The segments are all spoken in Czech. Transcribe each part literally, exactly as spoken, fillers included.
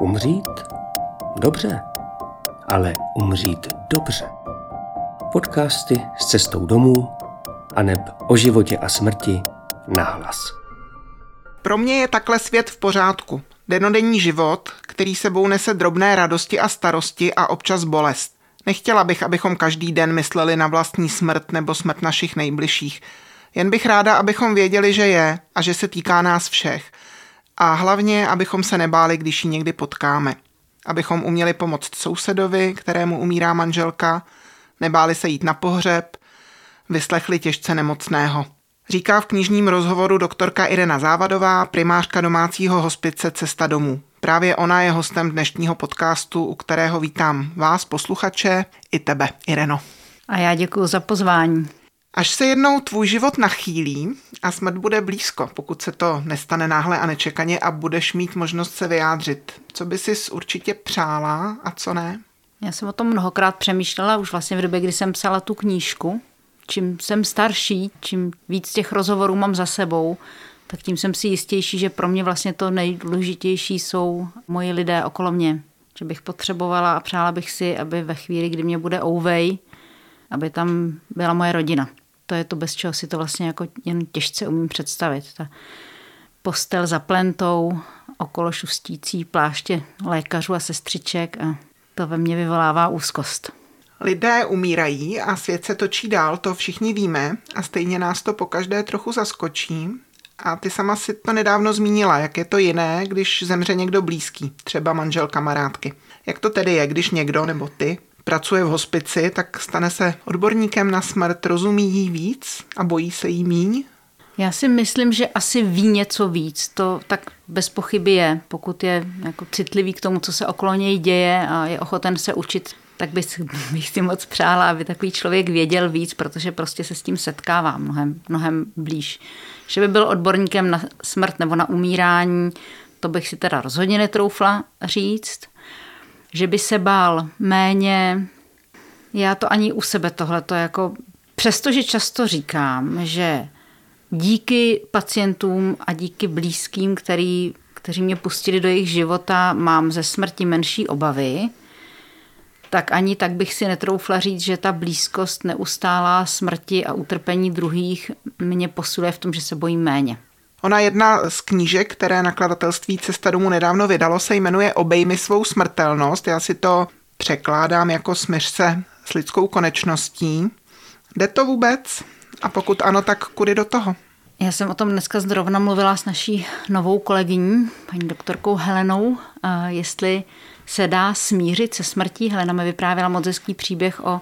Umřít? Dobře. Ale umřít dobře. Podcasty s cestou domů aneb o životě a smrti nahlas. Pro mě je takhle svět v pořádku. Dennodenní život, který sebou nese drobné radosti a starosti a občas bolest. Nechtěla bych, abychom každý den mysleli na vlastní smrt nebo smrt našich nejbližších. Jen bych ráda, abychom věděli, že je a že se týká nás všech. A hlavně, abychom se nebáli, když ji někdy potkáme. Abychom uměli pomoct sousedovi, kterému umírá manželka, nebáli se jít na pohřeb, vyslechli těžce nemocného. Říká v knižním rozhovoru doktorka Irena Závadová, primářka domácího hospice Cesta domů. Právě ona je hostem dnešního podcastu, u kterého vítám vás, posluchače, i tebe, Ireno. A já děkuji za pozvání. Až se jednou tvůj život nachýlí a smrt bude blízko, pokud se to nestane náhle a nečekaně a budeš mít možnost se vyjádřit, co by sis určitě přála a co ne? Já jsem o tom mnohokrát přemýšlela už vlastně v době, kdy jsem psala tu knížku. Čím jsem starší, čím víc těch rozhovorů mám za sebou, tak tím jsem si jistější, že pro mě vlastně to nejdůležitější jsou moji lidé okolo mě. Že bych potřebovala a přála bych si, aby ve chvíli, kdy mě bude ouvej, aby tam byla moje rodina. To je to, bez čeho si to vlastně jako jen těžce umím představit. Ta postel za plentou, okolo šustící pláště lékařů a sestřiček, a to ve mně vyvolává úzkost. Lidé umírají a svět se točí dál, to všichni víme, a stejně nás to pokaždé trochu zaskočí. A ty sama si to nedávno zmínila, jak je to jiné, když zemře někdo blízký, třeba manžel kamarádky. Jak to tedy je, když někdo nebo ty pracuje v hospici, tak stane se odborníkem na smrt, rozumí jí víc a bojí se jí míň? Já si myslím, že asi ví něco víc, to tak bez pochyby je. Pokud je jako citlivý k tomu, co se okolo něj děje a je ochoten se učit, tak bych, bych si moc přála, aby takový člověk věděl víc, protože prostě se s tím setkává mnohem, mnohem blíž. Že by byl odborníkem na smrt nebo na umírání, to bych si teda rozhodně netroufla říct. Že by se bál méně, já to ani u sebe tohleto jako, přestože často říkám, že díky pacientům a díky blízkým, který, kteří mě pustili do jejich života, mám ze smrti menší obavy, tak ani tak bych si netroufla říct, že ta blízkost neustálá smrti a utrpení druhých mě posiluje v tom, že se bojím méně. Ona jedna z knížek, které nakladatelství Cesta domů nedávno vydalo, se jmenuje Obejmi svou smrtelnost. Já si to překládám jako Smiř se s lidskou konečností. Jde to vůbec? A pokud ano, tak kudy do toho? Já jsem o tom dneska zrovna mluvila s naší novou kolegyní, paní doktorkou Helenou, jestli se dá smířit se smrtí. Helena mi vyprávěla moc hezký příběh o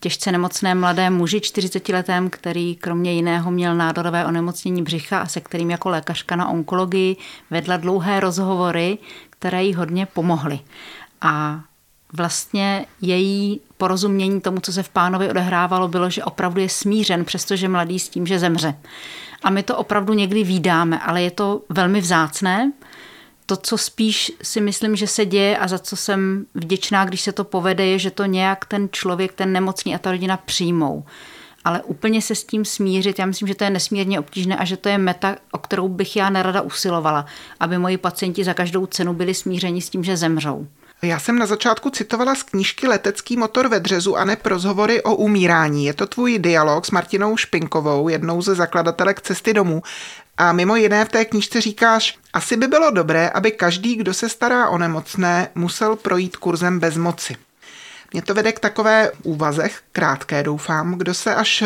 těžce nemocném mladém muži čtyřicetiletém, který kromě jiného měl nádorové onemocnění břicha a se kterým jako lékařka na onkologii vedla dlouhé rozhovory, které jí hodně pomohly. A vlastně její porozumění tomu, co se v pánovi odehrávalo, bylo, že opravdu je smířen, přestože mladý, s tím, že zemře. A my to opravdu někdy vídáme, ale je to velmi vzácné. To, co spíš si myslím, že se děje a za co jsem vděčná, když se to povede, je, že to nějak ten člověk, ten nemocný a ta rodina přijmou. Ale úplně se s tím smířit, já myslím, že to je nesmírně obtížné a že to je meta, o kterou bych já nerada usilovala, aby moji pacienti za každou cenu byli smířeni s tím, že zemřou. Já jsem na začátku citovala z knížky Letecký motor ve dřezu a ne rozhovory o umírání. Je to tvůj dialog s Martinou Špinkovou, jednou ze zakladatelek Cesty domů. A mimo jiné v té knížce říkáš, asi by bylo dobré, aby každý, kdo se stará o nemocné, musel projít kurzem bezmoci. Mě to vede k takové úvaze, krátké doufám, kdo se až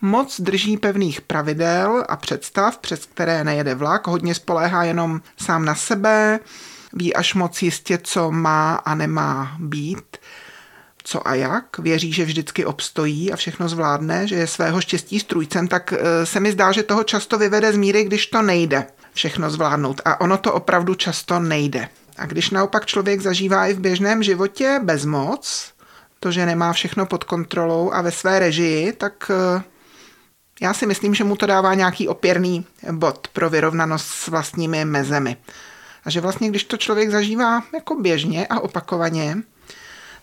moc drží pevných pravidel a představ, přes které nejede vlak, hodně spoléhá jenom sám na sebe, ví až moc jistě, co má a nemá být, co a jak, věří, že vždycky obstojí a všechno zvládne, že je svého štěstí strůjcem, tak se mi zdá, že toho často vyvede z míry, když to nejde všechno zvládnout. A ono to opravdu často nejde. A když naopak člověk zažívá i v běžném životě bezmoc, to, že nemá všechno pod kontrolou a ve své režii, tak já si myslím, že mu to dává nějaký opěrný bod pro vyrovnanost s vlastními mezemi. A že vlastně, když to člověk zažívá jako běžně a opakovaně,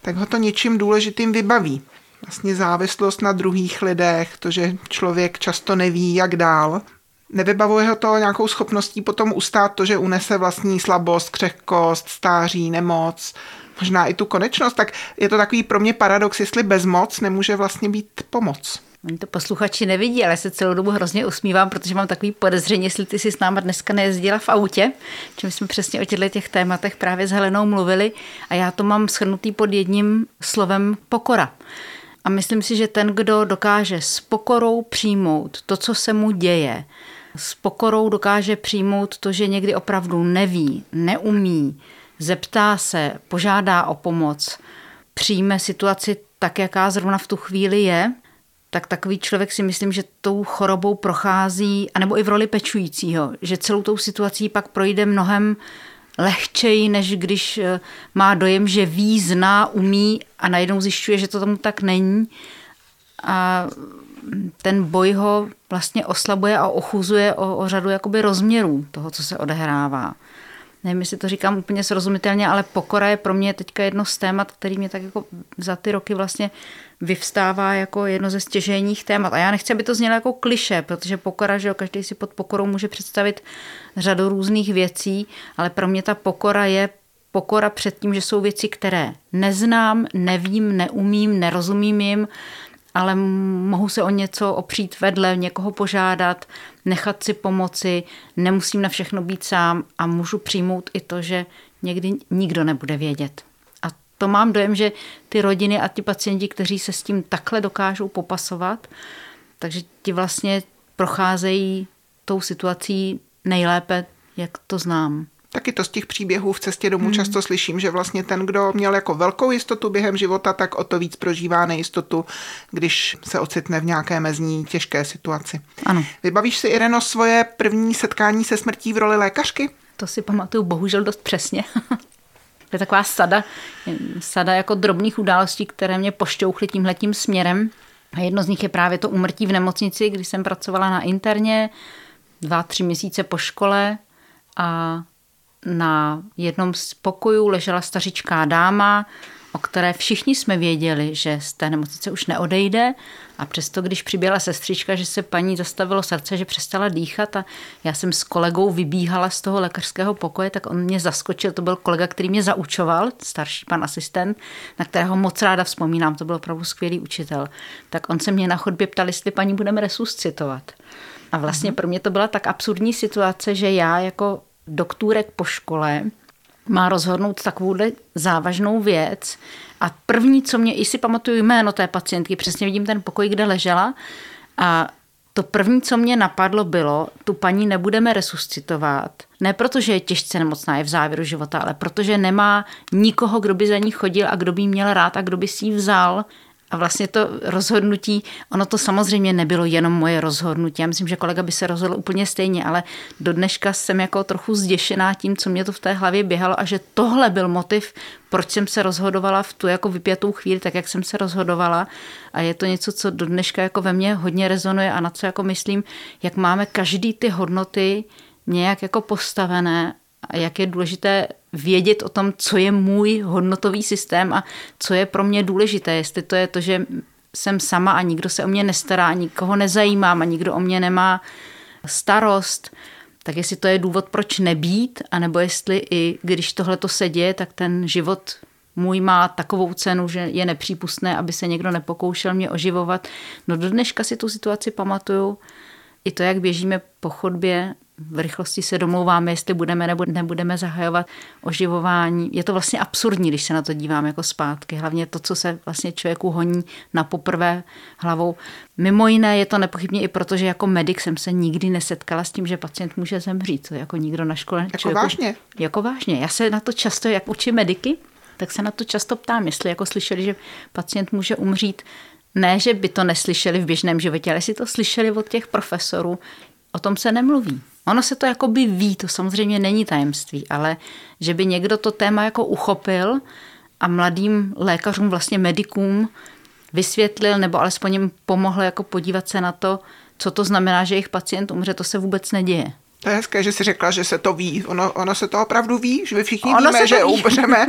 tak ho to něčím důležitým vybaví. Vlastně závislost na druhých lidech, to, že člověk často neví, jak dál. Nevybavuje ho to nějakou schopností potom ustát to, že unese vlastní slabost, křehkost, stáří, nemoc, možná i tu konečnost, tak je to takový pro mě paradox, jestli bezmoc nemůže vlastně být pomoc. Oni to posluchači nevidí, ale se celou dobu hrozně usmívám, protože mám takový podezření, jestli ty jsi s náma dneska nejezdila v autě, čím jsme přesně o těch tématech právě s Helenou mluvili a já to mám shrnutý pod jedním slovem pokora. A myslím si, že ten, kdo dokáže s pokorou přijmout to, co se mu děje, s pokorou dokáže přijmout to, že někdy opravdu neví, neumí, zeptá se, požádá o pomoc, přijme situaci tak, jaká zrovna v tu chvíli je, tak takový člověk si myslím, že tou chorobou prochází, anebo i v roli pečujícího, že celou tou situací pak projde mnohem lehčeji, než když má dojem, že ví, zná, umí a najednou zjišťuje, že to tomu tak není. A ten boj ho vlastně oslabuje a ochuzuje o, o řadu jakoby rozměrů toho, co se odehrává. Nevím, jestli to říkám úplně srozumitelně, ale pokora je pro mě teďka jedno z témat, který mě tak jako za ty roky vlastně vyvstává jako jedno ze stěžejních témat. A já nechci, aby to znělo jako klišé, protože pokora, že jo, každý si pod pokorou může představit řadu různých věcí, ale pro mě ta pokora je pokora před tím, že jsou věci, které neznám, nevím, neumím, nerozumím jim, ale mohu se o něco opřít vedle, někoho požádat, nechat si pomoci, nemusím na všechno být sám a můžu přijmout i to, že někdy nikdo nebude vědět. A to mám dojem, že ty rodiny a ti pacienti, kteří se s tím takhle dokážou popasovat, takže ti vlastně procházejí tou situací nejlépe, jak to znám. Taky to z těch příběhů v Cestě domů hmm. často slyším, že vlastně ten, kdo měl jako velkou jistotu během života, tak o to víc prožívá nejistotu, když se ocitne v nějaké mezní těžké situaci. Ano. Vybavíš si, Ireno, svoje první setkání se smrtí v roli lékařky? To si pamatuju bohužel dost přesně. To je taková sada, sada jako drobných událostí, které mě pošťouchly tímhletím směrem. A jedno z nich je právě to úmrtí v nemocnici, kdy jsem pracovala na interně dva, tři měsíce po škole a na jednom z pokojů ležela stařičká dáma, o které všichni jsme věděli, že z té nemocnice už neodejde a přesto, když přiběhla sestřička, že se paní zastavilo srdce, že přestala dýchat a já jsem s kolegou vybíhala z toho lékařského pokoje, tak on mě zaskočil, to byl kolega, který mě zaučoval, starší pan asistent, na kterého moc ráda vzpomínám, to byl opravdu skvělý učitel. Tak on se mě na chodbě ptal, jestli paní budeme resuscitovat. A vlastně pro mě to byla tak absurdní situace, že já jako doktůrek po škole má rozhodnout takovouhle závažnou věc a první, co mě, i si pamatuju jméno té pacientky, přesně vidím ten pokoj, kde ležela a to první, co mě napadlo, bylo, tu paní nebudeme resuscitovat, ne protože je těžce nemocná, je v závěru života, ale protože nemá nikoho, kdo by za ní chodil a kdo by jí měl rád a kdo by si ji vzal. A vlastně to rozhodnutí, ono to samozřejmě nebylo jenom moje rozhodnutí. Já myslím, že kolega by se rozhodl úplně stejně, ale do dneška jsem jako trochu zděšená tím, co mě to v té hlavě běhalo a že tohle byl motiv, proč jsem se rozhodovala v tu jako vypjatou chvíli, tak jak jsem se rozhodovala. A je to něco, co do dneška jako ve mně hodně rezonuje a na co jako myslím, jak máme každý ty hodnoty nějak jako postavené a jak je důležité vědět o tom, co je můj hodnotový systém a co je pro mě důležité. Jestli to je to, že jsem sama a nikdo se o mě nestará, nikoho nezajímám a nikdo o mě nemá starost, tak jestli to je důvod, proč nebýt, anebo jestli i když tohleto se děje, tak ten život můj má takovou cenu, že je nepřípustné, aby se někdo nepokoušel mě oživovat. No do dneška si tu situaci pamatuju. I to, jak běžíme po chodbě, v rychlosti se domlouváme, jestli budeme nebo nebudeme zahajovat oživování. Je to vlastně absurdní, když se na to dívám jako zpátky. Hlavně to, co se vlastně člověku honí na poprvé hlavou. Mimo jiné je to nepochybně i proto, že jako medic jsem se nikdy nesetkala s tím, že pacient může zemřít. To jako nikdo na škole. Jako člověku, vážně? Jako vážně. Já se na to často, jak učím mediky, tak se na to často ptám, jestli jako slyšeli, že pacient může umřít. Ne, že by to neslyšeli v běžném životě, ale si to slyšeli od těch profesorů. O tom se nemluví. Ono se to jakoby ví, to samozřejmě není tajemství, ale že by někdo to téma jako uchopil a mladým lékařům, vlastně medikům vysvětlil nebo alespoň jim pomohl jako podívat se na to, co to znamená, že jejich pacient umře, to se vůbec neděje. To je hezké, že jsi řekla, že se to ví. Ono, ono se to opravdu ví, že všichni ono víme, že umřeme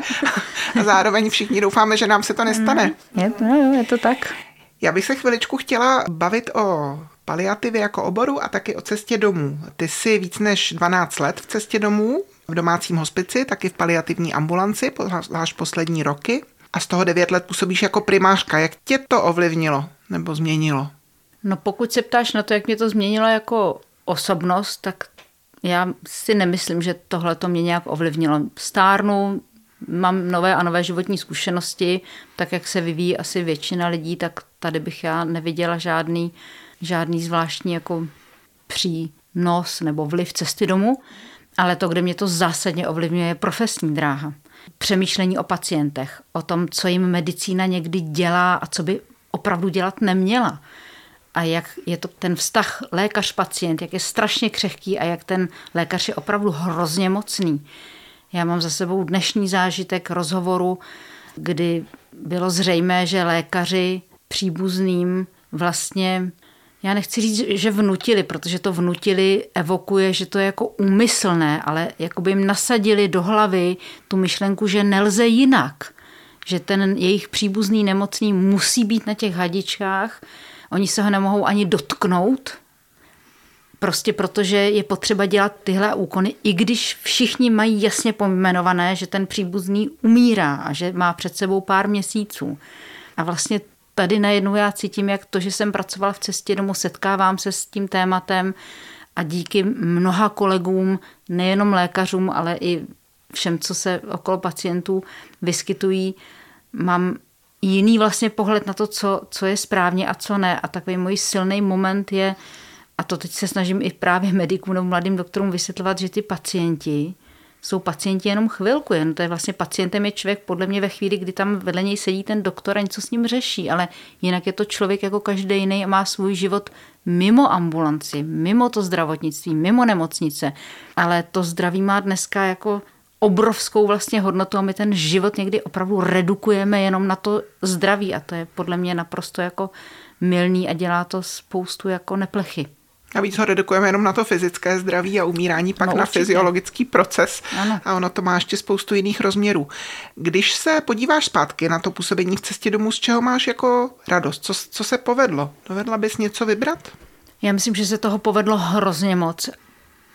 a zároveň všichni doufáme, že nám se to nestane. Mm, je, to, je to tak. Já bych se chviličku chtěla bavit o paliativy jako oboru a taky o Cestě domů. Ty jsi víc než dvanáct let v Cestě domů, v domácím hospici, taky v paliativní ambulanci, zvlášť poslední roky. A z toho devět let působíš jako primářka. Jak tě to ovlivnilo nebo změnilo? No pokud se ptáš na to, jak mě to změnilo jako osobnost, tak já si nemyslím, že tohle to mě nějak ovlivnilo. Stárnu, mám nové a nové životní zkušenosti, tak jak se vyvíjí asi většina lidí, tak tady bych já neviděla žádný, žádný zvláštní jako přínos nebo vliv Cesty domů, ale to, kde mě to zásadně ovlivňuje, je profesní dráha. Přemýšlení o pacientech, o tom, co jim medicína někdy dělá a co by opravdu dělat neměla. A jak je to ten vztah lékař-pacient, jak je strašně křehký a jak ten lékař je opravdu hrozně mocný. Já mám za sebou dnešní zážitek rozhovoru, kdy bylo zřejmé, že lékaři příbuzným vlastně, já nechci říct, že vnutili, protože to vnutili evokuje, že to je jako úmyslné, ale jakoby jim nasadili do hlavy tu myšlenku, že nelze jinak, že ten jejich příbuzný nemocný musí být na těch hadičkách, oni se ho nemohou ani dotknout, prostě protože je potřeba dělat tyhle úkony, i když všichni mají jasně pojmenované, že ten příbuzný umírá a že má před sebou pár měsíců. A vlastně tady najednou já cítím, jak to, že jsem pracovala v Cestě domů, setkávám se s tím tématem a díky mnoha kolegům, nejenom lékařům, ale i všem, co se okolo pacientů vyskytují, mám jiný vlastně pohled na to, co, co je správně a co ne. A takový můj silný moment je, a to teď se snažím i právě medikům nebo mladým doktorům vysvětlovat, že ty pacienti jsou pacienti jenom chvilku. Jen to je vlastně pacientem je člověk podle mě ve chvíli, kdy tam vedle něj sedí ten doktor a něco s ním řeší, ale jinak je to člověk jako každý jiný a má svůj život mimo ambulanci, mimo to zdravotnictví, mimo nemocnice. Ale to zdraví má dneska jako obrovskou vlastně hodnotu a my ten život někdy opravdu redukujeme jenom na to zdraví a to je podle mě naprosto jako mylný a dělá to spoustu jako neplechy. A víc ho redukujeme jenom na to fyzické zdraví a umírání pak no, na fyziologický proces. Ano. A ono to má ještě spoustu jiných rozměrů. Když se podíváš zpátky na to působení v Cestě domů, z čeho máš jako radost? Co, co se povedlo? Dovedla bys něco vybrat? Já myslím, že se toho povedlo hrozně moc.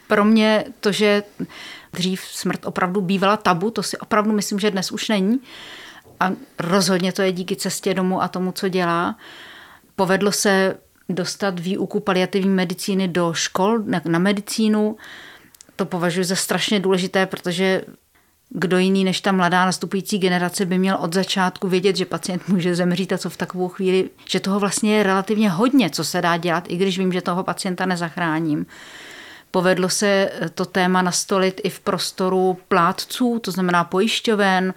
Pro mě to, že dřív smrt opravdu bývala tabu, to si opravdu myslím, že dnes už není. A rozhodně to je díky Cestě domů a tomu, co dělá. Povedlo se dostat výuku paliativní medicíny do škol, na medicínu. To považuji za strašně důležité, protože kdo jiný než ta mladá nastupující generace by měl od začátku vědět, že pacient může zemřít a co v takovou chvíli, že toho vlastně je relativně hodně, co se dá dělat, i když vím, že toho pacienta nezachráním. Povedlo se to téma nastolit i v prostoru plátců, to znamená pojišťoven.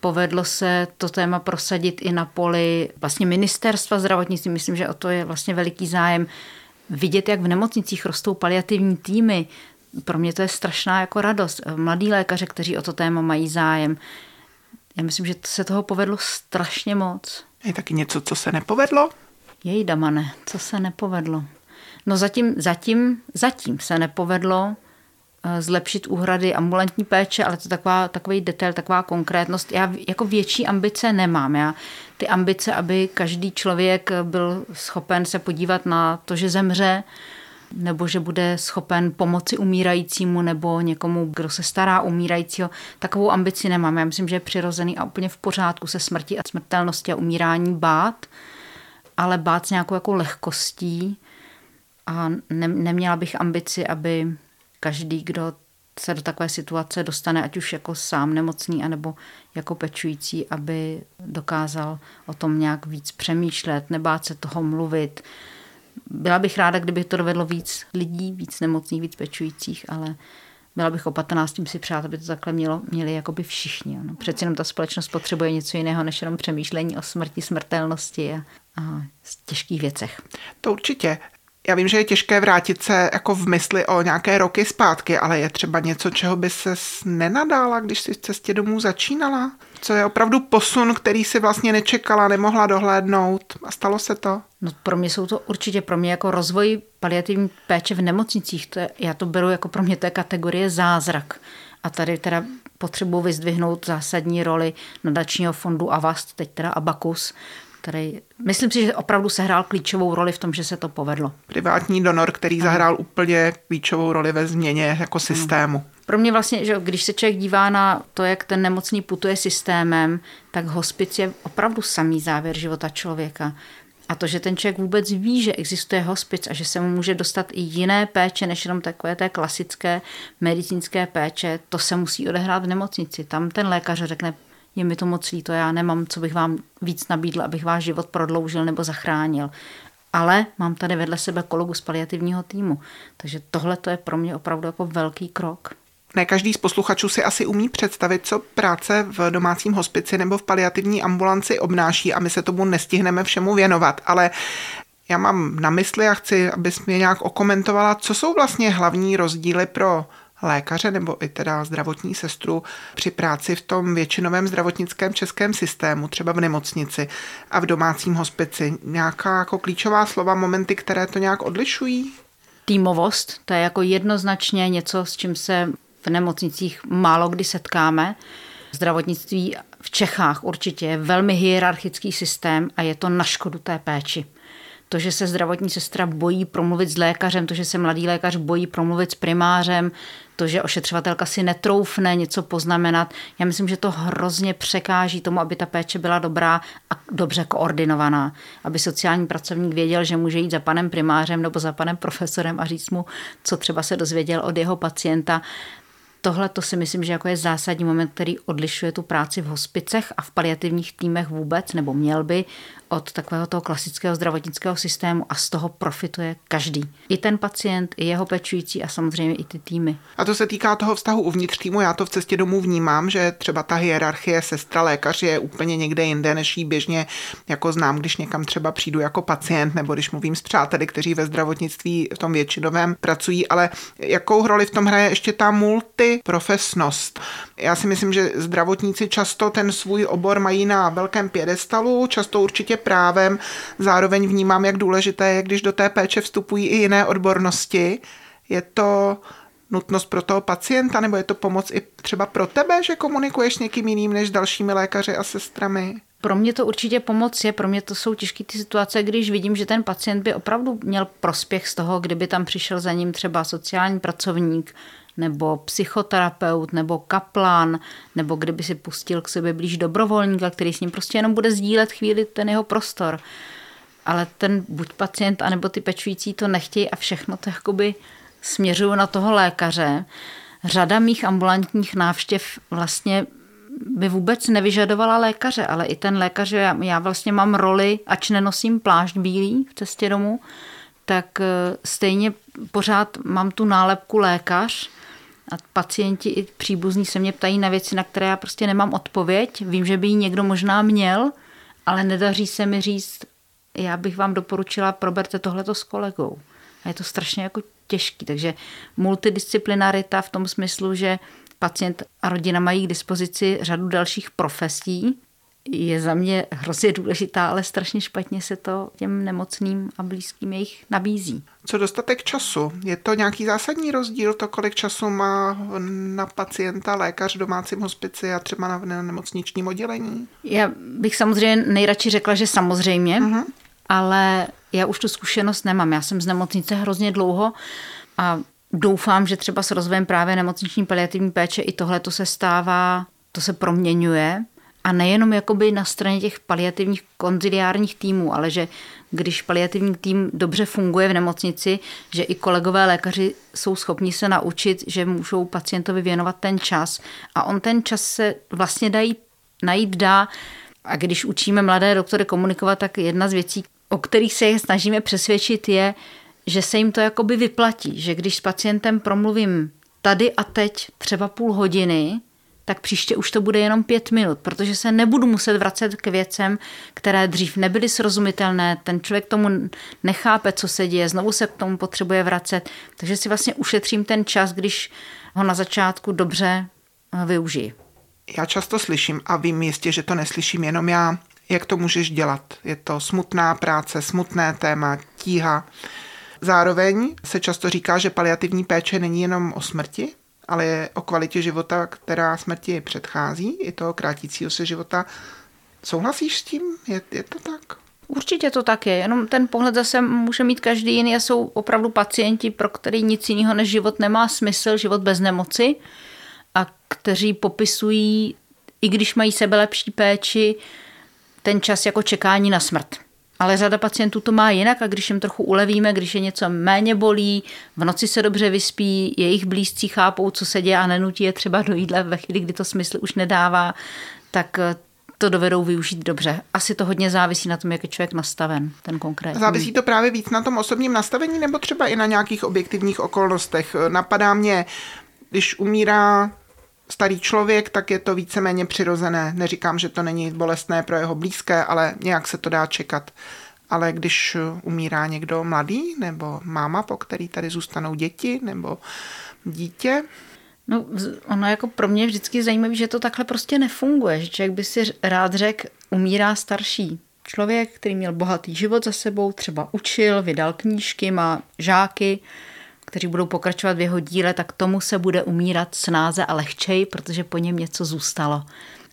Povedlo se to téma prosadit i na poli vlastně ministerstva zdravotnictví. Myslím, že o to je vlastně veliký zájem. Vidět, jak v nemocnicích rostou paliativní týmy, pro mě to je strašná jako radost. Mladí lékaři, kteří o to téma mají zájem. Já myslím, že se toho povedlo strašně moc. Je taky něco, co se nepovedlo? Jejdamane, co se nepovedlo? No zatím, zatím, zatím se nepovedlo zlepšit úhrady ambulantní péče, ale to taková, takový detail, taková konkrétnost. Já jako větší ambice nemám. Já ty ambice, aby každý člověk byl schopen se podívat na to, že zemře, nebo že bude schopen pomoci umírajícímu, nebo někomu, kdo se stará umírajícího, takovou ambici nemám. Já myslím, že je přirozený a úplně v pořádku se smrti a smrtelnosti a umírání bát, ale bát s nějakou jako lehkostí. A ne, neměla bych ambici, aby každý, kdo se do takové situace dostane, ať už jako sám nemocný, anebo jako pečující, aby dokázal o tom nějak víc přemýšlet, nebát se toho mluvit. Byla bych ráda, kdyby to dovedlo víc lidí, víc nemocných, víc pečujících, ale byla bych opatrná s tím si přát, aby to takhle mělo, měli jakoby všichni. Ano. Přeci jenom ta společnost potřebuje něco jiného, než jenom přemýšlení o smrti, smrtelnosti a, a těžkých věcech. To určitě. Já vím, že je těžké vrátit se jako v mysli o nějaké roky zpátky, ale je třeba něco, čeho by ses nenadála, když jsi v Cestě domů začínala? Co je opravdu posun, který si vlastně nečekala, nemohla dohlédnout a stalo se to? No pro mě jsou to určitě, pro mě jako rozvoj paliativní péče v nemocnicích, to je, já to beru jako pro mě té kategorie zázrak. A tady teda potřebuji vyzdvihnout zásadní roli nadačního fondu Avast, teď teda Abacus, který, myslím si, že opravdu sehrál klíčovou roli v tom, že se to povedlo. Privátní donor, který zahrál úplně klíčovou roli ve změně jako systému. Pro mě vlastně, že když se člověk dívá na to, jak ten nemocný putuje systémem, tak hospic je opravdu samý závěr života člověka. A to, že ten člověk vůbec ví, že existuje hospic a že se mu může dostat i jiné péče, než jenom takové té klasické medicínské péče, to se musí odehrát v nemocnici. Tam ten lékař řekne, je mi to moc líto, já nemám, co bych vám víc nabídl, abych váš život prodloužil nebo zachránil. Ale mám tady vedle sebe kolegu z paliativního týmu. Takže tohle to je pro mě opravdu jako velký krok. Ne každý z posluchačů si asi umí představit, co práce v domácím hospici nebo v paliativní ambulanci obnáší, a my se tomu nestihneme všemu věnovat, ale já mám na mysli a chci, abys mě nějak okomentovala, co jsou vlastně hlavní rozdíly pro lékaře nebo i teda zdravotní sestru při práci v tom většinovém zdravotnickém českém systému, třeba v nemocnici a v domácím hospici. Nějaká jako klíčová slova, momenty, které to nějak odlišují? Týmovost, to je jako jednoznačně něco, s čím se v nemocnicích málo kdy setkáme. Zdravotnictví v Čechách určitě je velmi hierarchický systém a je to na škodu té péči. To, že se zdravotní sestra bojí promluvit s lékařem, to, že se mladý lékař bojí promluvit s primářem, to, že ošetřovatelka si netroufne něco poznamenat. Já myslím, že to hrozně překáží tomu, aby ta péče byla dobrá a dobře koordinovaná. Aby sociální pracovník věděl, že může jít za panem primářem nebo za panem profesorem a říct mu, co třeba se dozvěděl od jeho pacienta. Tohle to si myslím, že jako je zásadní moment, který odlišuje tu práci v hospicech a v paliativních týmech vůbec, nebo měl by, od takového toho klasického zdravotnického systému, a z toho profituje každý. I ten pacient, i jeho pečující a samozřejmě i ty týmy. A to se týká toho vztahu uvnitř týmu. Já to v Cestě domů vnímám, že třeba ta hierarchie sestra lékař je úplně někde jinde, než ji běžně jako znám, když někam třeba přijdu jako pacient nebo když mluvím s přáteli, kteří ve zdravotnictví v tom většinovém pracují, ale jakou roli v tom hraje ještě ta multiprofesnost? Já si myslím, že zdravotníci často ten svůj obor mají na velkém pědestalu, často určitě právem, zároveň vnímám, jak důležité je, když do té péče vstupují i jiné odbornosti. Je to nutnost pro toho pacienta, nebo je to pomoc i třeba pro tebe, že komunikuješ s někým jiným než s dalšími lékaři a sestrami? Pro mě to určitě pomoc je, pro mě to jsou těžké ty situace, když vidím, že ten pacient by opravdu měl prospěch z toho, kdyby tam přišel za ním třeba sociální pracovník, nebo psychoterapeut, nebo kaplan, nebo kdyby si pustil k sobě blíž dobrovolníka, který s ním prostě jenom bude sdílet chvíli ten jeho prostor. Ale ten buď pacient, anebo ty pečující to nechtějí a všechno to jakoby směřuje na toho lékaře. Řada mých ambulantních návštěv vlastně by vůbec nevyžadovala lékaře, ale i ten lékař, já, já vlastně mám roli, ač nenosím plášť bílý v Cestě domů, tak stejně pořád mám tu nálepku lékař. A pacienti i příbuzní se mě ptají na věci, na které já prostě nemám odpověď. Vím, že by ji někdo možná měl, ale nedaří se mi říct, já bych vám doporučila, proberte tohleto s kolegou. A je to strašně jako těžký. Takže multidisciplinarita v tom smyslu, že pacient a rodina mají k dispozici řadu dalších profesí, je za mě hrozně důležitá, ale strašně špatně se to těm nemocným a blízkým jejich nabízí. Co dostatek času? Je to nějaký zásadní rozdíl, to kolik času má na pacienta lékař v domácím hospici a třeba na nemocničním oddělení? Já bych samozřejmě nejradši řekla, že samozřejmě, uh-huh. ale já už tu zkušenost nemám. Já jsem z nemocnice hrozně dlouho a doufám, že třeba s rozvojem právě nemocniční paliativní péče i tohle to se stává, to se proměňuje. A nejenom jakoby na straně těch paliativních konziliárních týmů, ale že když paliativní tým dobře funguje v nemocnici, že i kolegové lékaři jsou schopni se naučit, že můžou pacientovi věnovat ten čas. A on ten čas se vlastně dají, najít dá. A když učíme mladé doktory komunikovat, tak jedna z věcí, o kterých se je snažíme přesvědčit, je, že se jim to jakoby vyplatí. Že když s pacientem promluvím tady a teď třeba půl hodiny, tak příště už to bude jenom pět minut, protože se nebudu muset vracet k věcem, které dřív nebyly srozumitelné, ten člověk tomu nechápe, co se děje, znovu se k tomu potřebuje vracet, takže si vlastně ušetřím ten čas, když ho na začátku dobře využiji. Já často slyším a vím jistě, že to neslyším jenom já, jak to můžeš dělat. Je to smutná práce, smutné téma, tíha. Zároveň se často říká, že paliativní péče není jenom o smrti, ale je o kvalitě života, která smrti předchází, i toho krátícího se života Souhlasíš s tím? Je, je to tak? Určitě to tak je, jenom ten pohled zase může mít každý jiný a jsou opravdu pacienti, pro který nic jiného než život nemá smysl, život bez nemoci a kteří popisují, i když mají sebelepší péči, ten čas jako čekání na smrt. Ale řada pacientů to má jinak a když jim trochu ulevíme, když je něco méně bolí, v noci se dobře vyspí, jejich blízcí chápou, co se děje a nenutí je třeba do jídla ve chvíli, kdy to smysl už nedává, tak to dovedou využít dobře. Asi to hodně závisí na tom, jak je člověk nastaven, ten konkrétní. Závisí to právě víc na tom osobním nastavení nebo třeba i na nějakých objektivních okolnostech. Napadá mě, když umírá starý člověk, tak je to víceméně přirozené. Neříkám, že to není bolestné pro jeho blízké, ale nějak se to dá čekat. Ale když umírá někdo mladý nebo máma, po který tady zůstanou děti nebo dítě... No, ono jako pro mě je vždycky zajímavé, že to takhle prostě nefunguje, že člověk by si rád řekl, umírá starší člověk, který měl bohatý život za sebou, třeba učil, vydal knížky, má žáky, kteří budou pokračovat v jeho díle, tak tomu se bude umírat snáze a lehčej, protože po něm něco zůstalo.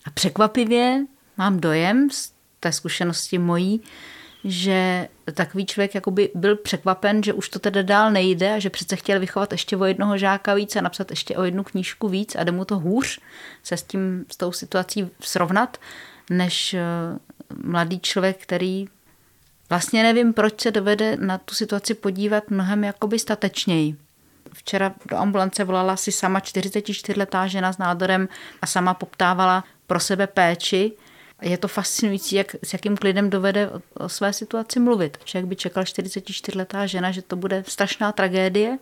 A překvapivě mám dojem z té zkušenosti mojí, že takový člověk jakoby byl překvapen, že už to teda dál nejde a že přece chtěl vychovat ještě o jednoho žáka víc a napsat ještě o jednu knížku víc a jde mu to hůř se s tím, s tou situací srovnat, než mladý člověk, který vlastně nevím, proč se dovede na tu situaci podívat mnohem jakoby statečněji. Včera do ambulance volala si sama čtyřicetičtyřletá žena s nádorem a sama poptávala pro sebe péči. Je to fascinující, jak, s jakým klidem dovede o, o své situaci mluvit. Člověk by čekal čtyřicetičtyřletá žena, že to bude strašná tragédie,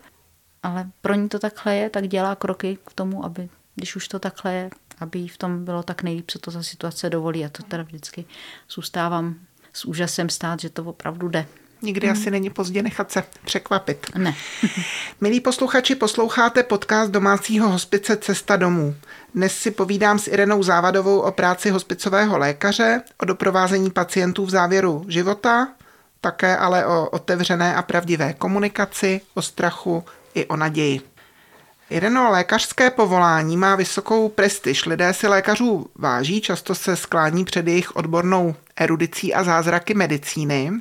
ale pro ní to takhle je, tak dělá kroky k tomu, aby, když už to takhle je, aby jí v tom bylo tak nejlíp, co to za situace dovolí. A to teda vždycky zůstávám s úžasem stát, že to opravdu jde. Nikdy hmm. asi není pozdě nechat se překvapit. Ne. Milí posluchači, posloucháte podcast domácího hospice Cesta domů. Dnes si povídám s Irenou Závadovou o práci hospicového lékaře, o doprovázení pacientů v závěru života, také ale o otevřené a pravdivé komunikaci, o strachu i o naději. Ireno, lékařské povolání má vysokou prestiž. Lidé si lékařů váží, často se sklání před jejich odbornou erudicí a zázraky medicíny.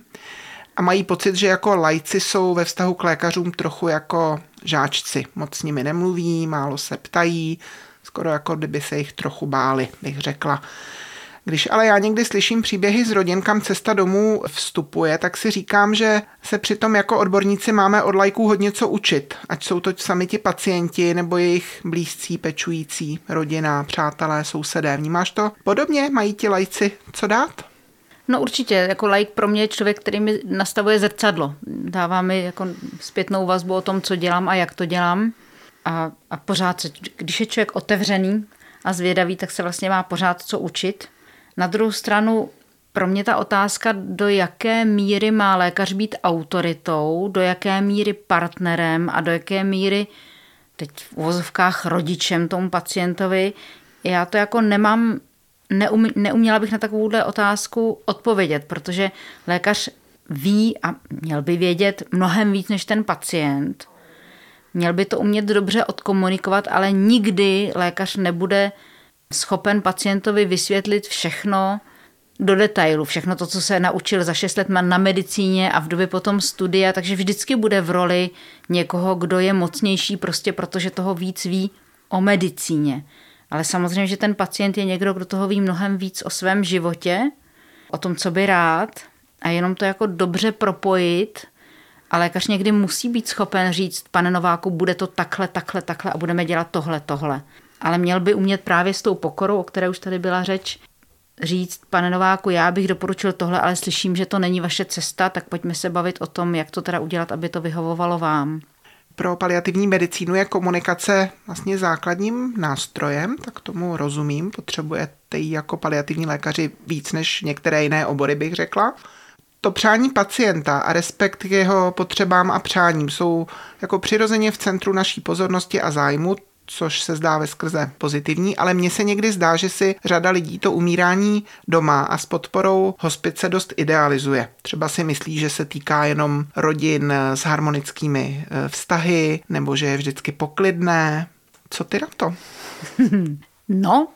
A mají pocit, že jako laici jsou ve vztahu k lékařům trochu jako žáčci. Moc s nimi nemluví, málo se ptají, skoro jako kdyby se jich trochu báli, bych řekla. Když ale já někdy slyším příběhy z rodin, kam Cesta domů vstupuje, tak si říkám, že se přitom jako odborníci máme od laiků hodně co učit. Ať jsou to sami ti pacienti nebo jejich blízcí, pečující, rodina, přátelé, sousedé. Vnímáš to? Podobně mají ti laici co dát? No určitě, jako laik pro mě je člověk, který mi nastavuje zrcadlo. Dává mi jako zpětnou vazbu o tom, co dělám a jak to dělám. A, a pořád, když je člověk otevřený a zvědavý, tak se vlastně má pořád co učit. Na druhou stranu, pro mě ta otázka, do jaké míry má lékař být autoritou, do jaké míry partnerem a do jaké míry, teď v uvozovkách, rodičem tomu pacientovi, já to jako nemám... Neuměla bych na takovouhle otázku odpovědět, protože lékař ví a měl by vědět mnohem víc než ten pacient. Měl by to umět dobře odkomunikovat, ale nikdy lékař nebude schopen pacientovi vysvětlit všechno do detailu, všechno to, co se naučil za šest let na medicíně a v době potom studia, takže vždycky bude v roli někoho, kdo je mocnější, prostě protože toho víc ví o medicíně. Ale samozřejmě, že ten pacient je někdo, kdo toho ví mnohem víc o svém životě, o tom, co by rád, a jenom to jako dobře propojit. A lékař někdy musí být schopen říct, pane Nováku, bude to takhle, takhle, takhle a budeme dělat tohle, tohle. Ale měl by umět právě s tou pokorou, o které už tady byla řeč, říct, pane Nováku, já bych doporučil tohle, ale slyším, že to není vaše cesta, tak pojďme se bavit o tom, jak to teda udělat, aby to vyhovovalo vám. Pro paliativní medicínu je komunikace vlastně základním nástrojem, tak tomu rozumím, potřebujete ji jako paliativní lékaři víc než některé jiné obory, bych řekla. To přání pacienta a respekt k jeho potřebám a přáním jsou jako přirozeně v centru naší pozornosti a zájmu, což se zdá veskrze pozitivní, ale mně se někdy zdá, že si řada lidí to umírání doma a s podporou hospice dost idealizuje. Třeba si myslí, že se týká jenom rodin s harmonickými vztahy, nebo že je vždycky poklidné. Co ty na to? No,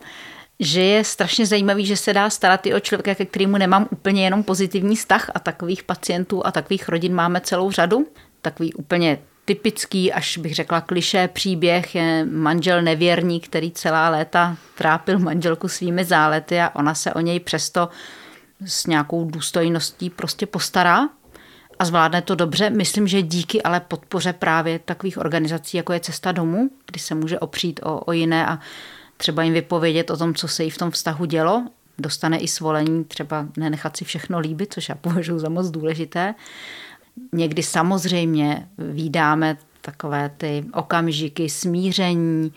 že je strašně zajímavý, že se dá starat i o člověka, ke kterému nemám úplně jenom pozitivní vztah, a takových pacientů a takových rodin máme celou řadu. Takový úplně typický, až bych řekla klišé příběh je manžel nevěrný, který celá léta trápil manželku svými zálety a ona se o něj přesto s nějakou důstojností prostě postará a zvládne to dobře. Myslím, že díky ale podpoře právě takových organizací, jako je Cesta domů, kdy se může opřít o, o jiné a třeba jim vypovědět o tom, co se jí v tom vztahu dělo. Dostane i svolení třeba nenechat si všechno líbit, což já považuji za moc důležité. Někdy samozřejmě vídáme takové ty okamžiky smíření,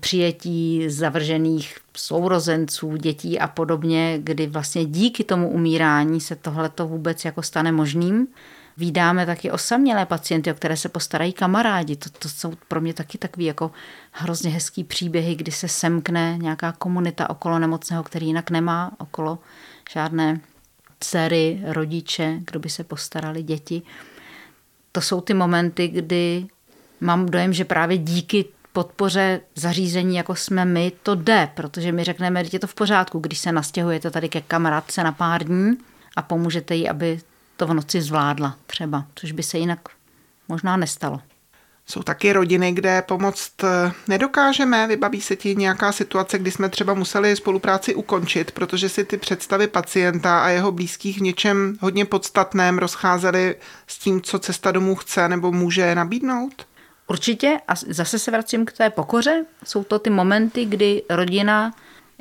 přijetí zavržených sourozenců, dětí a podobně, kdy vlastně díky tomu umírání se tohleto vůbec jako stane možným. Vídáme taky osamělé pacienty, o které se postarají kamarádi. To, to jsou pro mě taky takový jako hrozně hezký příběhy, kdy se semkne nějaká komunita okolo nemocného, který jinak nemá okolo žádné dcery, rodiče, kdo by se postarali, děti. To jsou ty momenty, kdy mám dojem, že právě díky podpoře zařízení, jako jsme my, to jde, protože my řekneme, že je to v pořádku, když se nastěhujete tady ke kamarádce na pár dní a pomůžete jí, aby to v noci zvládla třeba, což by se jinak možná nestalo. Jsou taky rodiny, kde pomoct nedokážeme, vybaví se ti nějaká situace, kdy jsme třeba museli spolupráci ukončit, protože si ty představy pacienta a jeho blízkých v něčem hodně podstatném rozcházely s tím, co Cesta domů chce nebo může nabídnout? Určitě, a zase se vracím k té pokoře, jsou to ty momenty, kdy rodina,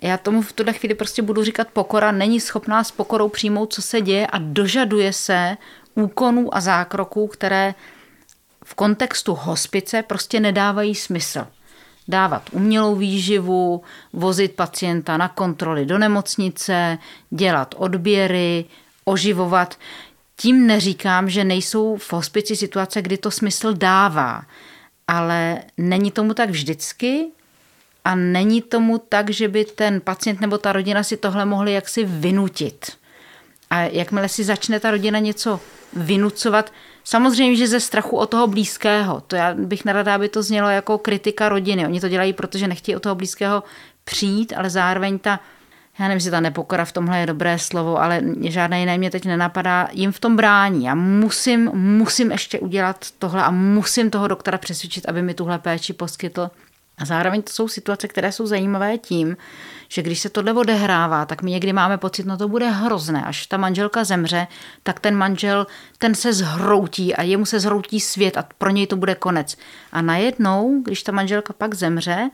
já tomu v tuhle chvíli prostě budu říkat pokora, není schopná s pokorou přijmout, co se děje a dožaduje se úkonů a zákroků, které v kontextu hospice prostě nedávají smysl. Dávat umělou výživu, vozit pacienta na kontroly do nemocnice, dělat odběry, oživovat. Tím neříkám, že nejsou v hospici situace, kdy to smysl dává, ale není tomu tak vždycky a není tomu tak, že by ten pacient nebo ta rodina si tohle mohli jaksi vynutit. A jakmile si začne ta rodina něco vynucovat, samozřejmě, že ze strachu o toho blízkého, to já bych nerada, aby to znělo jako kritika rodiny. Oni to dělají, protože nechtějí o toho blízkého přijít, ale zároveň ta, já nevím, jestli ta nepokora v tomhle je dobré slovo, ale žádné jiné mě teď nenapadá, jim v tom brání. Já musím, musím ještě udělat tohle a musím toho doktora přesvědčit, aby mi tuhle péči poskytl. A zároveň to jsou situace, které jsou zajímavé tím, že když se tohle odehrává, tak my někdy máme pocit, no to bude hrozné. Až ta manželka zemře, tak ten manžel, ten se zhroutí a jemu se zhroutí svět a pro něj to bude konec. A najednou, když ta manželka pak zemře,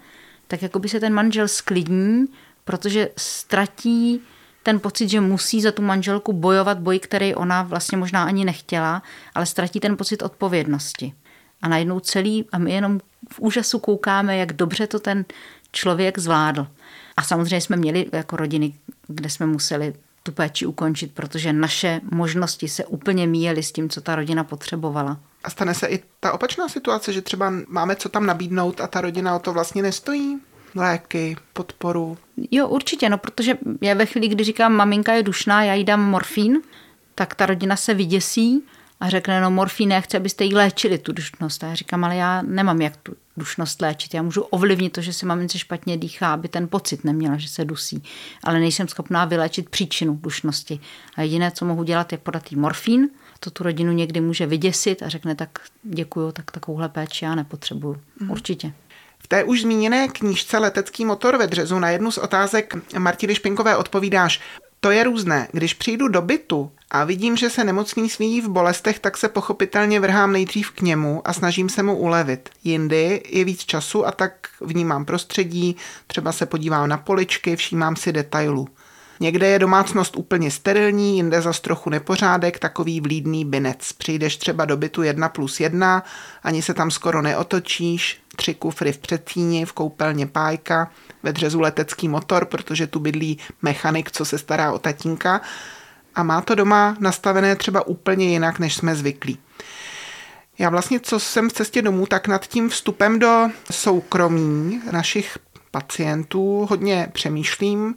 tak jakoby se ten manžel sklidní, protože ztratí ten pocit, že musí za tu manželku bojovat boj, který ona vlastně možná ani nechtěla, ale ztratí ten pocit odpovědnosti. A najednou celý, a my jenom v úžasu koukáme, jak dobře to ten člověk zvládl. A samozřejmě jsme měli jako rodiny, kde jsme museli tu péči ukončit, protože naše možnosti se úplně míjely s tím, co ta rodina potřebovala. A stane se i ta opačná situace, že třeba máme co tam nabídnout a ta rodina o to vlastně nestojí? Léky, podporu? Jo, určitě, no protože já ve chvíli, kdy říkám, maminka je dušná, já jí dám morfín, tak ta rodina se vyděsí a řekne, no morfín, já chci, abyste jí léčili tu dušnost. A já říkám, ale já nemám jak tu dušnost léčit. Já můžu ovlivnit to, že se mamince špatně dýchá, aby ten pocit neměla, že se dusí. Ale nejsem schopná vyléčit příčinu dušnosti. A jediné, co mohu dělat, je podat jí morfín. To tu rodinu někdy může vyděsit a řekne, tak děkuju, tak takovouhle péči já nepotřebuju. Mm. Určitě. V té už zmíněné knížce Letecký motor ve dřezu na jednu z otázek Martiny Špinkové odpovídáš, to je různé. Když přijdu do bytu a vidím, že se nemocný svíjí v bolestech, tak se pochopitelně vrhám nejdřív k němu a snažím se mu ulevit. Jindy je víc času a tak vnímám prostředí, třeba se podívám na poličky, všímám si detailů. Někde je domácnost úplně sterilní, jinde zas trochu nepořádek, takový vlídný binec. Přijdeš třeba do bytu jedna plus jedna, ani se tam skoro neotočíš, tři kufry v předsíni, v koupelně pájka, ve dřezu letecký motor, protože tu bydlí mechanik, co se stará o tatínka a má to doma nastavené třeba úplně jinak, než jsme zvyklí. Já vlastně, co jsem v Cestě domů, tak nad tím vstupem do soukromí našich pacientů hodně přemýšlím.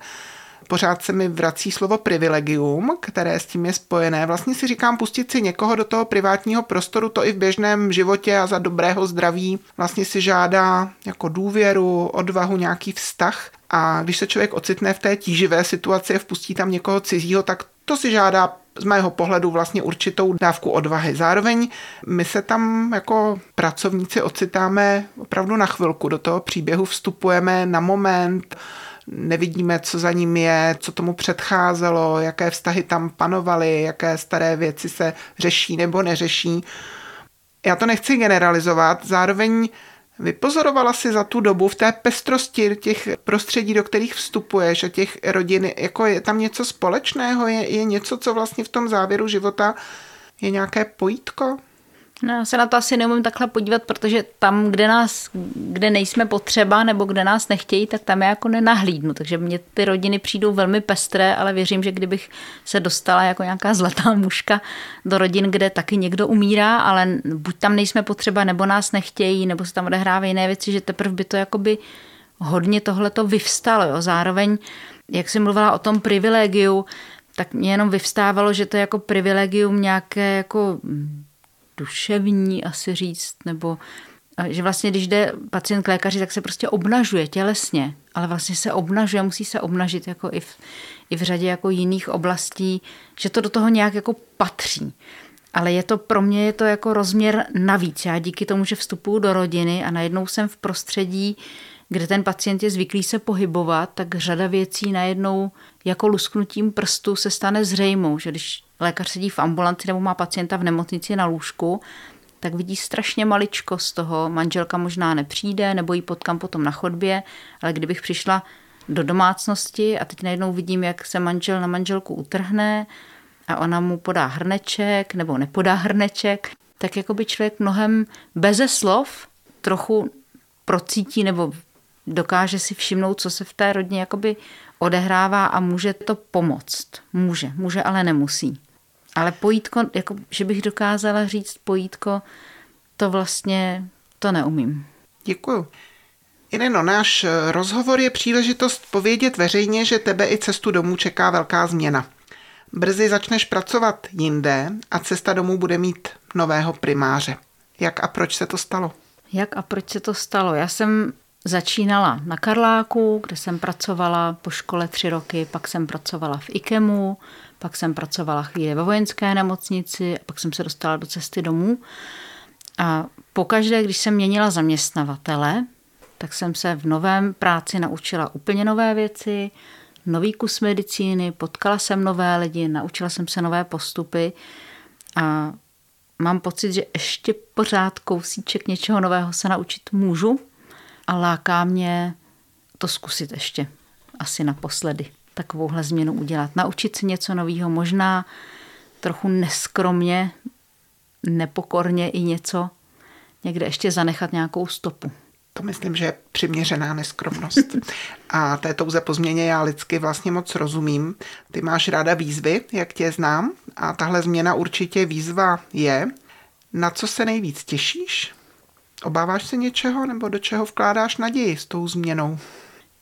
pořád se mi vrací slovo privilegium, které s tím je spojené. Vlastně si říkám, pustit si někoho do toho privátního prostoru, to i v běžném životě a za dobrého zdraví vlastně si žádá jako důvěru, odvahu, nějaký vztah. A když se člověk ocitne v té tíživé situaci a vpustí tam někoho cizího, tak to si žádá z mého pohledu vlastně určitou dávku odvahy. Zároveň my se tam jako pracovníci ocitáme opravdu na chvilku, do toho příběhu vstupujeme na moment, nevidíme, co za ním je, co tomu předcházelo, jaké vztahy tam panovaly, jaké staré věci se řeší nebo neřeší. Já to nechci generalizovat, zároveň vypozorovala si za tu dobu v té pestrosti těch prostředí, do kterých vstupuješ, a těch rodin, jako je tam něco společného, je, je něco, co vlastně v tom závěru života je nějaké pojítko? No, já se na to asi neumím takhle podívat, protože tam, kde nás, kde nejsme potřeba nebo kde nás nechtějí, tak tam já jako nenahlídnu. Takže mě ty rodiny přijdou velmi pestré, ale věřím, že kdybych se dostala jako nějaká zlatá muška do rodin, kde taky někdo umírá, ale buď tam nejsme potřeba, nebo nás nechtějí, nebo se tam odehrávají jiné věci, že teprve by to jakoby hodně tohleto vyvstalo. Jo. Zároveň, jak jsem mluvila o tom privilegiu, tak mě jenom vyvstávalo, že to je jako privilegium nějaké jako duševní asi říct, nebo že vlastně, když jde pacient k lékaři, tak se prostě obnažuje tělesně, ale vlastně se obnažuje, musí se obnažit jako i v, i v řadě jako jiných oblastí, že to do toho nějak jako patří. Ale je to pro mě je to jako rozměr navíc. Já díky tomu, že vstupuju do rodiny a najednou jsem v prostředí, kde ten pacient je zvyklý se pohybovat, tak řada věcí najednou jako lusknutím prstu se stane zřejmou, že když lékař sedí v ambulanci nebo má pacienta v nemocnici na lůžku, tak vidí strašně maličko z toho, manželka možná nepřijde, nebo ji potkám potom na chodbě, ale kdybych přišla do domácnosti a teď najednou vidím, jak se manžel na manželku utrhne a ona mu podá hrneček nebo nepodá hrneček, tak jako by člověk mnohem beze slov trochu procítí nebo dokáže si všimnout, co se v té rodině jakoby odehrává a může to pomoct. Může, může, ale nemusí. Ale pojítko, jako, že bych dokázala říct pojítko, to vlastně to neumím. Děkuju. Ireno, náš rozhovor je příležitost povědět veřejně, že tebe i cestu domů čeká velká změna. Brzy začneš pracovat jinde a cesta domů bude mít nového primáře. Jak a proč se to stalo? Jak a proč se to stalo? Já jsem začínala na Karláku, kde jsem pracovala po škole tři roky, pak jsem pracovala v IKEMu, pak jsem pracovala chvíli ve vojenské nemocnici, pak jsem se dostala do cesty domů. A pokaždé, když jsem měnila zaměstnavatele, tak jsem se v novém práci naučila úplně nové věci, nový kus medicíny, potkala jsem nové lidi, naučila jsem se nové postupy a mám pocit, že ještě pořád kousíček něčeho nového se naučit můžu a láká mě to zkusit ještě asi naposledy takovouhle změnu udělat. Naučit si něco nového, možná trochu neskromně, nepokorně i něco, někde ještě zanechat nějakou stopu. To myslím, že je přiměřená neskromnost. A té touze po změně já lidsky vlastně moc rozumím. Ty máš ráda výzvy, jak tě znám, a tahle změna určitě výzva je. Na co se nejvíc těšíš? Obáváš se něčeho nebo do čeho vkládáš naději s tou změnou?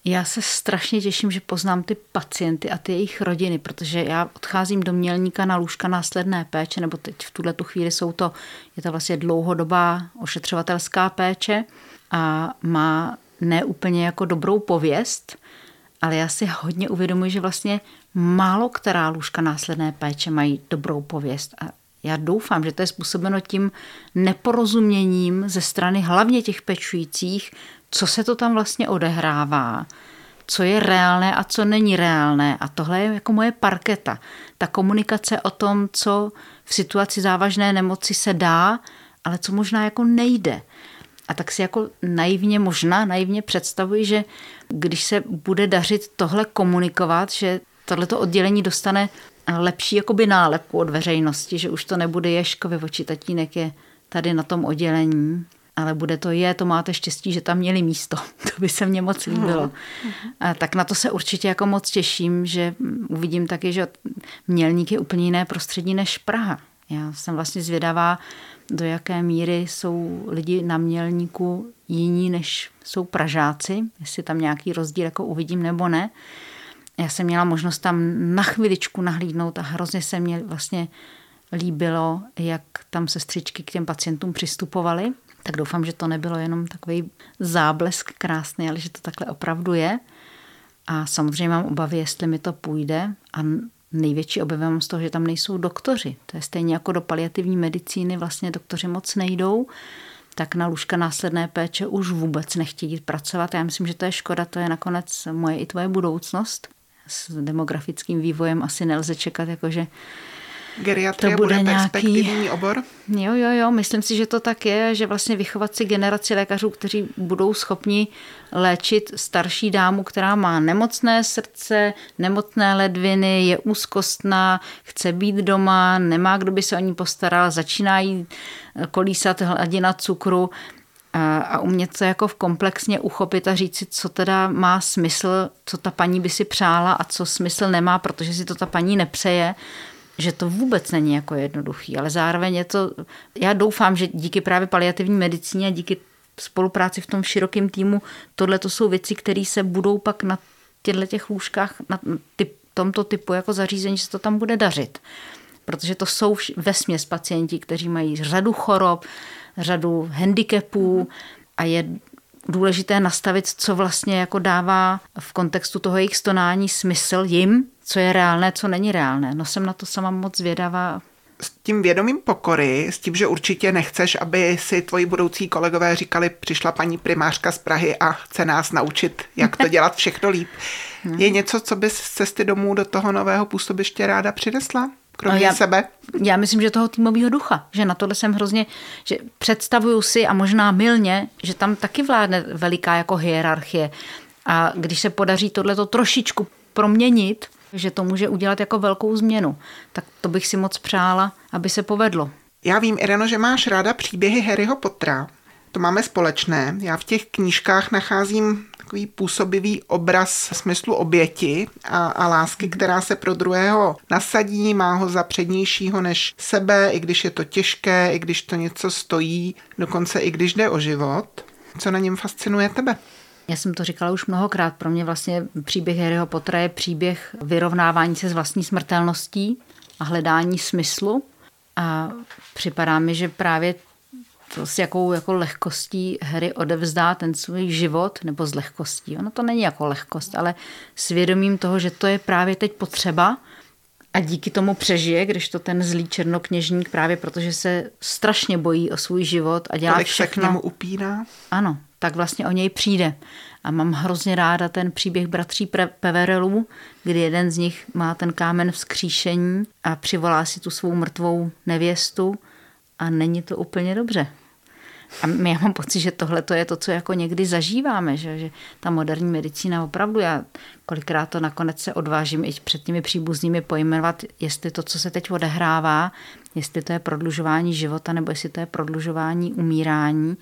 Já se strašně těším, že poznám ty pacienty a ty jejich rodiny, protože já odcházím do Mělníka na lůžka následné péče, nebo teď v tuhle tu chvíli jsou to, je to vlastně dlouhodobá ošetřovatelská péče a má ne úplně jako dobrou pověst, ale já si hodně uvědomuji, že vlastně málo která lůžka následné péče mají dobrou pověst a já doufám, že to je způsobeno tím neporozuměním ze strany hlavně těch pečujících, co se to tam vlastně odehrává, co je reálné a co není reálné. A tohle je jako moje parketa. Ta komunikace o tom, co v situaci závažné nemoci se dá, ale co možná jako nejde. A tak si jako naivně, možná naivně představuji, že když se bude dařit tohle komunikovat, že tohleto oddělení dostane lepší jakoby nálepku od veřejnosti, že už to nebude Ješkovi, oči tatínek je tady na tom oddělení, ale bude to je, to máte štěstí, že tam měli místo. To by se mně moc líbilo. A tak na to se určitě jako moc těším, že uvidím taky, že Mělník je úplně jiné prostředí než Praha. Já jsem vlastně zvědavá, do jaké míry jsou lidi na Mělníku jiní, než jsou Pražáci, jestli tam nějaký rozdíl jako uvidím nebo ne. Já jsem měla možnost tam na chviličku nahlídnout a hrozně se mě vlastně líbilo, jak tam sestřičky k těm pacientům přistupovaly. Tak doufám, že to nebylo jenom takový záblesk krásný, ale že to takhle opravdu je. A samozřejmě mám obavy, jestli mi to půjde. A největší obavy mám z toho, že tam nejsou doktoři. To je stejně jako do paliativní medicíny, vlastně doktoři moc nejdou, tak na lůžka následné péče už vůbec nechtějí pracovat. Já myslím, že to je škoda, to je nakonec moje i tvoje budoucnost. S demografickým vývojem asi nelze čekat, jakože geriatrie bude, bude perspektivní nějaký obor? Jo, jo, jo, myslím si, že to tak je, že vlastně vychovat si generaci lékařů, kteří budou schopni léčit starší dámu, která má nemocné srdce, nemocné ledviny, je úzkostná, chce být doma, nemá, kdo by se o ní postaral, začíná jí kolísat hladina cukru a, a umět to jako v komplexně uchopit a říct si, co teda má smysl, co ta paní by si přála a co smysl nemá, protože si to ta paní nepřeje, že to vůbec není jako jednoduchý, ale zároveň je to, já doufám, že díky právě paliativní medicíně a díky spolupráci v tom širokém týmu, tohle to jsou věci, které se budou pak na těchto těch lůžkách, na typ, tomto typu jako zařízení, že se to tam bude dařit. Protože to jsou vesměs pacienti, kteří mají řadu chorob, řadu handicapů a je důležité nastavit, co vlastně jako dává v kontextu toho jejich stonání smysl jim, co je reálné, co není reálné. No jsem na to sama moc zvědavá. S tím vědomím pokory, s tím, že určitě nechceš, aby si tvoji budoucí kolegové říkali, přišla paní primářka z Prahy a chce nás naučit, jak to dělat všechno líp. Je něco, co bys z cesty domů do toho nového působiště ráda přinesla? Kromě no já, sebe? Já myslím, že toho týmového ducha, že na tohle jsem hrozně, že představuju si a možná mylně, že tam taky vládne veliká jako hierarchie. A když se podaří tohleto trošičku proměnit, že to může udělat jako velkou změnu. Tak to bych si moc přála, aby se povedlo. Já vím, Ireno, že máš ráda příběhy Harryho Pottera. To máme společné. Já v těch knížkách nacházím takový působivý obraz smyslu oběti a, a lásky, která se pro druhého nasadí, má ho za přednějšího než sebe, i když je to těžké, i když to něco stojí, dokonce i když jde o život. Co na něm fascinuje tebe? Já jsem to říkala už mnohokrát, pro mě vlastně příběh Harryho Pottera je příběh vyrovnávání se s vlastní smrtelností a hledání smyslu a připadá mi, že právě to s jakou jako lehkostí Harry odevzdá ten svůj život, nebo s lehkostí, ono to není jako lehkost, ale svědomím toho, že to je právě teď potřeba a díky tomu přežije, když to ten zlý černokněžník právě protože se strašně bojí o svůj život a dělá všechno. Tolik se k němu upírá? Ano. Tak vlastně o něj přijde. A mám hrozně ráda ten příběh bratří Peverelů, kdy jeden z nich má ten kámen vzkříšení a přivolá si tu svou mrtvou nevěstu a není to úplně dobře. A já mám pocit, že tohle to je to, co jako někdy zažíváme, že, že ta moderní medicína opravdu, já kolikrát to nakonec se odvážím i před těmi příbuznými pojmenovat, jestli to, co se teď odehrává, jestli to je prodlužování života, nebo jestli to je prodlužování umírání.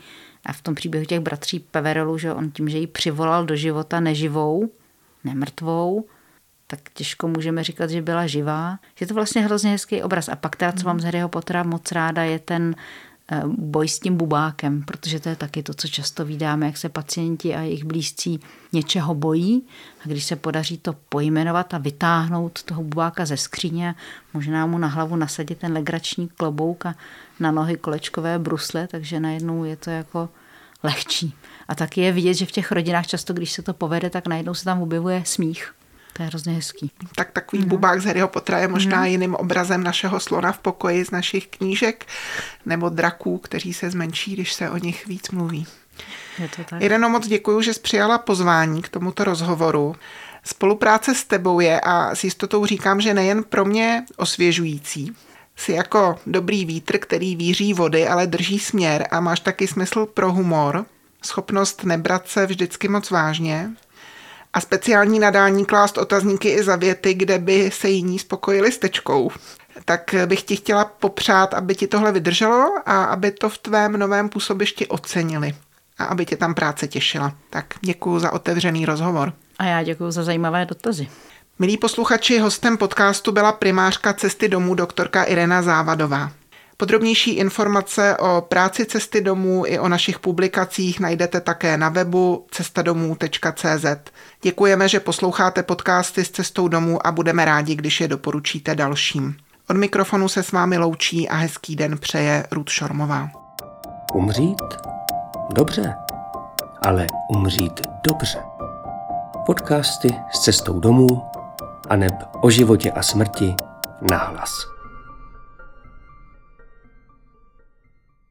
A v tom příběhu těch bratří Peverelů, že on tím, že ji přivolal do života neživou, nemrtvou, tak těžko můžeme říkat, že byla živá. Je to vlastně hrozně hezký obraz. A pak teda, co mám z Harryho Pottera moc ráda, je ten boj s tím bubákem, protože to je taky to, co často vídáme, jak se pacienti a jejich blízcí něčeho bojí. A když se podaří to pojmenovat a vytáhnout toho bubáka ze skříně, možná mu na hlavu nasadit ten legrační klobouk a na nohy kolečkové brusle, takže najednou je to jako lehčí. A taky je vidět, že v těch rodinách často, když se to povede, tak najednou se tam objevuje smích. To je hrozně hezký. Tak takový no. bubák z Harryho Pottera je možná no. jiným obrazem našeho slona v pokoji z našich knížek nebo draků, kteří se zmenší, když se o nich víc mluví. Je to tak. Ireno, moc děkuju, že jsi přijala pozvání k tomuto rozhovoru. Spolupráce s tebou je, a s jistotou říkám, že nejen pro mě osvěžující, jsi jako dobrý vítr, který víří vody, ale drží směr a máš taky smysl pro humor, schopnost nebrat se vždycky moc vážně a speciální nadání klást otazníky i za věty, kde by se jiní spokojili s tečkou. Tak bych ti chtěla popřát, aby ti tohle vydrželo a aby to v tvém novém působišti ocenili a aby tě tam práce těšila. Tak děkuju za otevřený rozhovor. A já děkuju za zajímavé dotazy. Milí posluchači, hostem podcastu byla primářka Cesty domů doktorka Irena Závadová. Podrobnější informace o práci Cesty domů i o našich publikacích najdete také na webu cesta domů tečka cé zet. Děkujeme, že posloucháte podcasty s Cestou domů a budeme rádi, když je doporučíte dalším. Od mikrofonu se s vámi loučí a hezký den přeje Ruth Šormová. Umřít? Dobře. Ale umřít dobře. Podcasty s Cestou domů aneb o životě a smrti nahlas.